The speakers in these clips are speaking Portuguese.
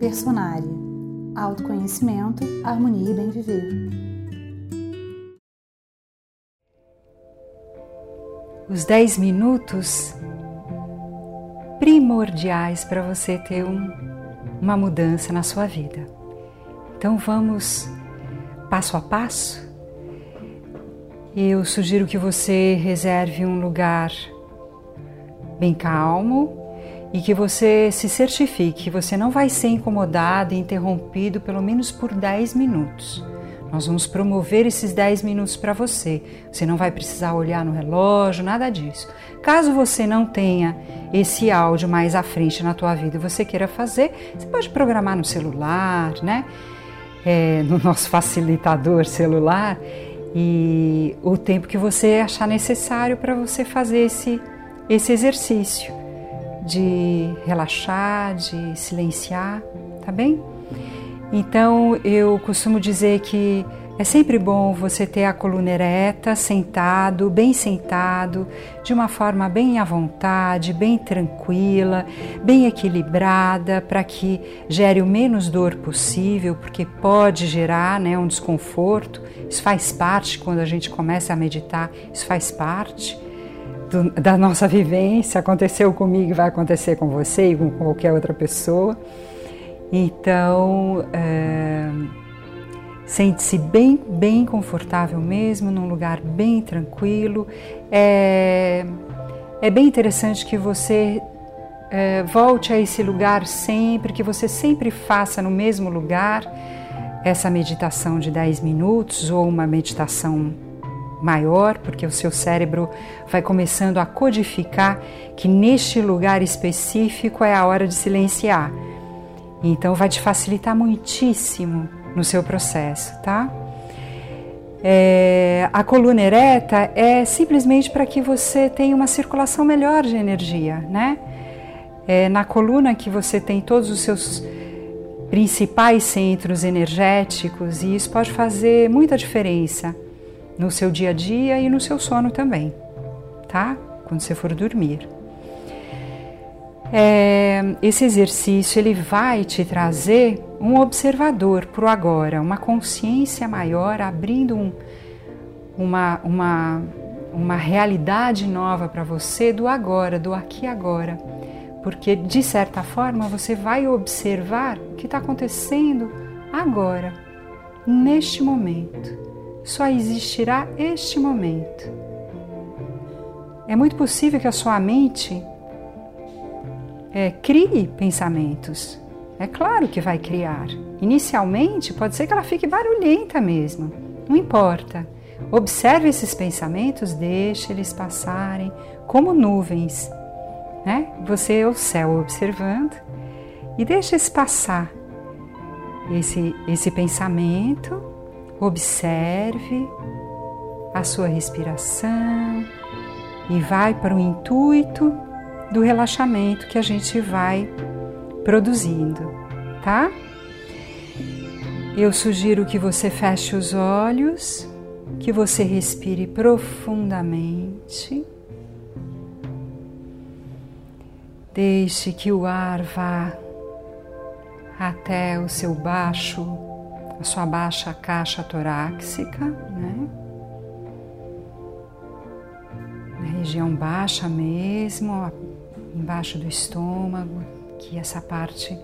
Personare, autoconhecimento, harmonia e bem viver. Os 10 minutos primordiais para você ter uma mudança na sua vida. Então vamos passo a passo. Eu sugiro que você reserve um lugar bem calmo e que você se certifique que você não vai ser incomodado e interrompido pelo menos por 10 minutos. Nós vamos promover esses 10 minutos para você. Você não vai precisar olhar no relógio, nada disso. Caso você não tenha esse áudio mais à frente na tua vida e você queira fazer, você pode programar no celular, né? No nosso facilitador celular, e o tempo que você achar necessário para você fazer esse exercício de relaxar, de silenciar, tá bem? Então, eu costumo dizer que é sempre bom você ter a coluna ereta, sentado, bem sentado, de uma forma bem à vontade, bem tranquila, bem equilibrada, para que gere o menos dor possível, porque pode gerar, né, um desconforto. Isso faz parte, quando a gente começa a meditar, isso faz parte da nossa vivência. Aconteceu comigo, vai acontecer com você e com qualquer outra pessoa. Então, sente-se bem, bem confortável mesmo, num lugar bem tranquilo. É bem interessante que você volte a esse lugar sempre, que você sempre faça no mesmo lugar essa meditação de 10 minutos ou uma meditação maior, porque o seu cérebro vai começando a codificar que neste lugar específico é a hora de silenciar. Então vai te facilitar muitíssimo no seu processo, tá? A coluna ereta é simplesmente para que você tenha uma circulação melhor de energia, né? Na coluna que você tem todos os seus principais centros energéticos, e isso pode fazer muita diferença no seu dia a dia e no seu sono também, tá? Quando você for dormir. Esse exercício ele vai te trazer um observador para o agora, uma consciência maior, abrindo uma realidade nova para você do agora, do aqui e agora, porque de certa forma você vai observar o que está acontecendo agora, neste momento. Só existirá este momento. É muito possível que a sua mente crie pensamentos. É claro que vai criar. Inicialmente, pode ser que ela fique barulhenta mesmo. Não importa. Observe esses pensamentos, deixe eles passarem como nuvens, né? Você é o céu observando e deixa eles passar. Esse pensamento, observe a sua respiração e vai para o intuito do relaxamento que a gente vai produzindo, tá? Eu sugiro que você feche os olhos, que você respire profundamente. Deixe que o ar vá até o seu baixo, a sua baixa caixa torácica, né? Na região baixa mesmo, embaixo do estômago, que essa parte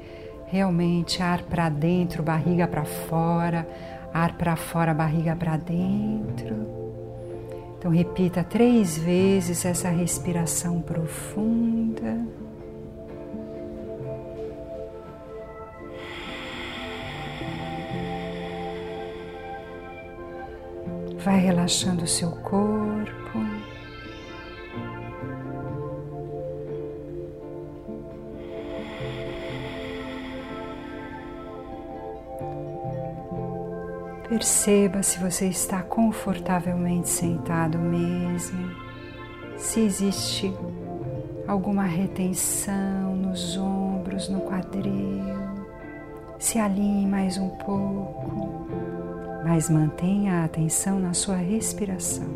realmente ar para dentro, barriga para fora, ar para fora, barriga para dentro. Então repita 3 vezes essa respiração profunda. Vai relaxando o seu corpo. Perceba se você está confortavelmente sentado mesmo, se existe alguma retenção nos ombros, no quadril. Se alinhe mais um pouco, mas mantenha a atenção na sua respiração.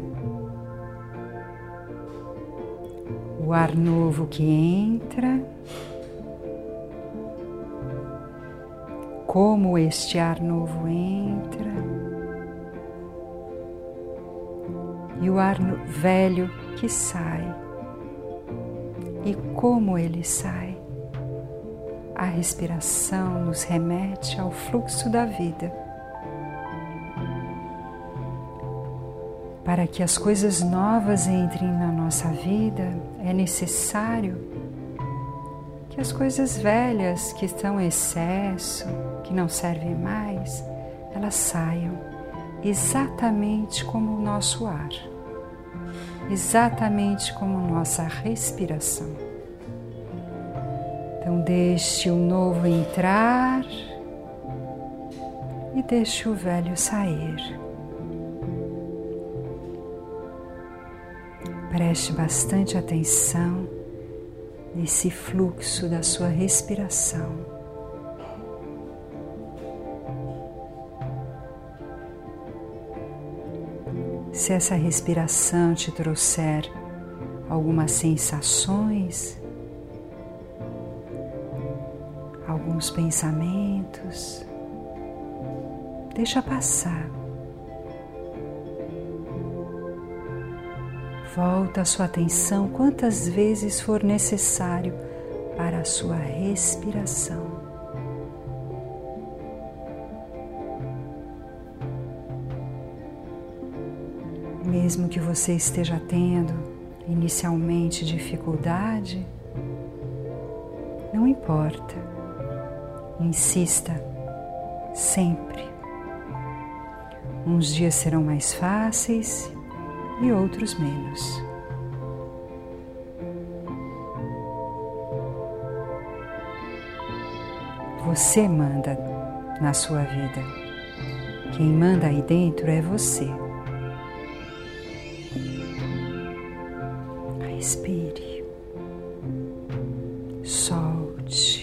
O ar novo que entra como este ar novo entra e o ar velho que sai, e como ele sai. A respiração nos remete ao fluxo da vida, para que as coisas novas entrem na nossa vida. É necessário que as coisas velhas que estão em excesso, que não servem mais, elas saiam exatamente como o nosso ar, exatamente como nossa respiração. Então deixe o novo entrar e deixe o velho sair. Preste bastante atenção nesse fluxo da sua respiração. Se essa respiração te trouxer algumas sensações, alguns pensamentos, deixa passar. Volta a sua atenção quantas vezes for necessário para a sua respiração. Mesmo que você esteja tendo inicialmente dificuldade, não importa, insista sempre. Uns dias serão mais fáceis e outros menos. Você manda na sua vida. Quem manda aí dentro é você. Respire. Solte.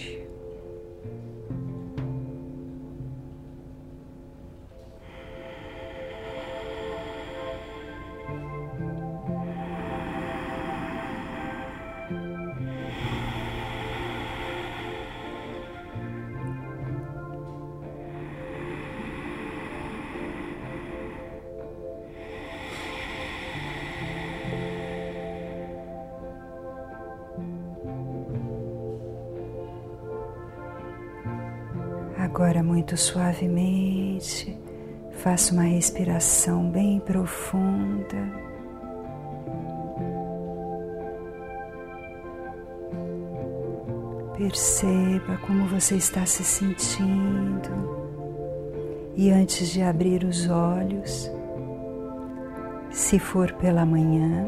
Agora, muito suavemente, faça uma respiração bem profunda. Perceba como você está se sentindo. E antes de abrir os olhos, se for pela manhã,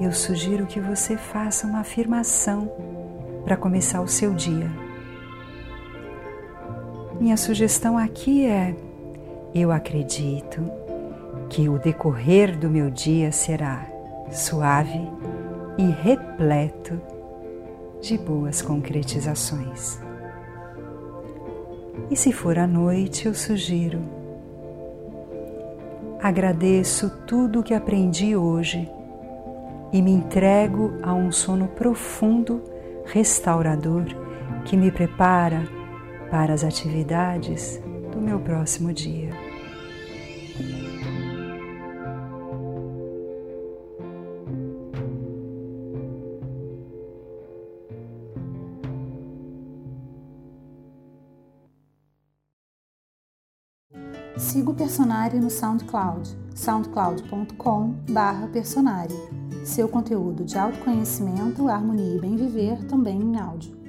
eu sugiro que você faça uma afirmação para começar o seu dia. Minha sugestão aqui é: eu acredito que o decorrer do meu dia será suave e repleto de boas concretizações. E se for à noite, eu sugiro: agradeço tudo o que aprendi hoje e me entrego a um sono profundo, restaurador, que me prepara para as atividades do meu próximo dia. Siga o Personare no SoundCloud, soundcloud.com/Personare. Seu conteúdo de autoconhecimento, harmonia e bem viver também em áudio.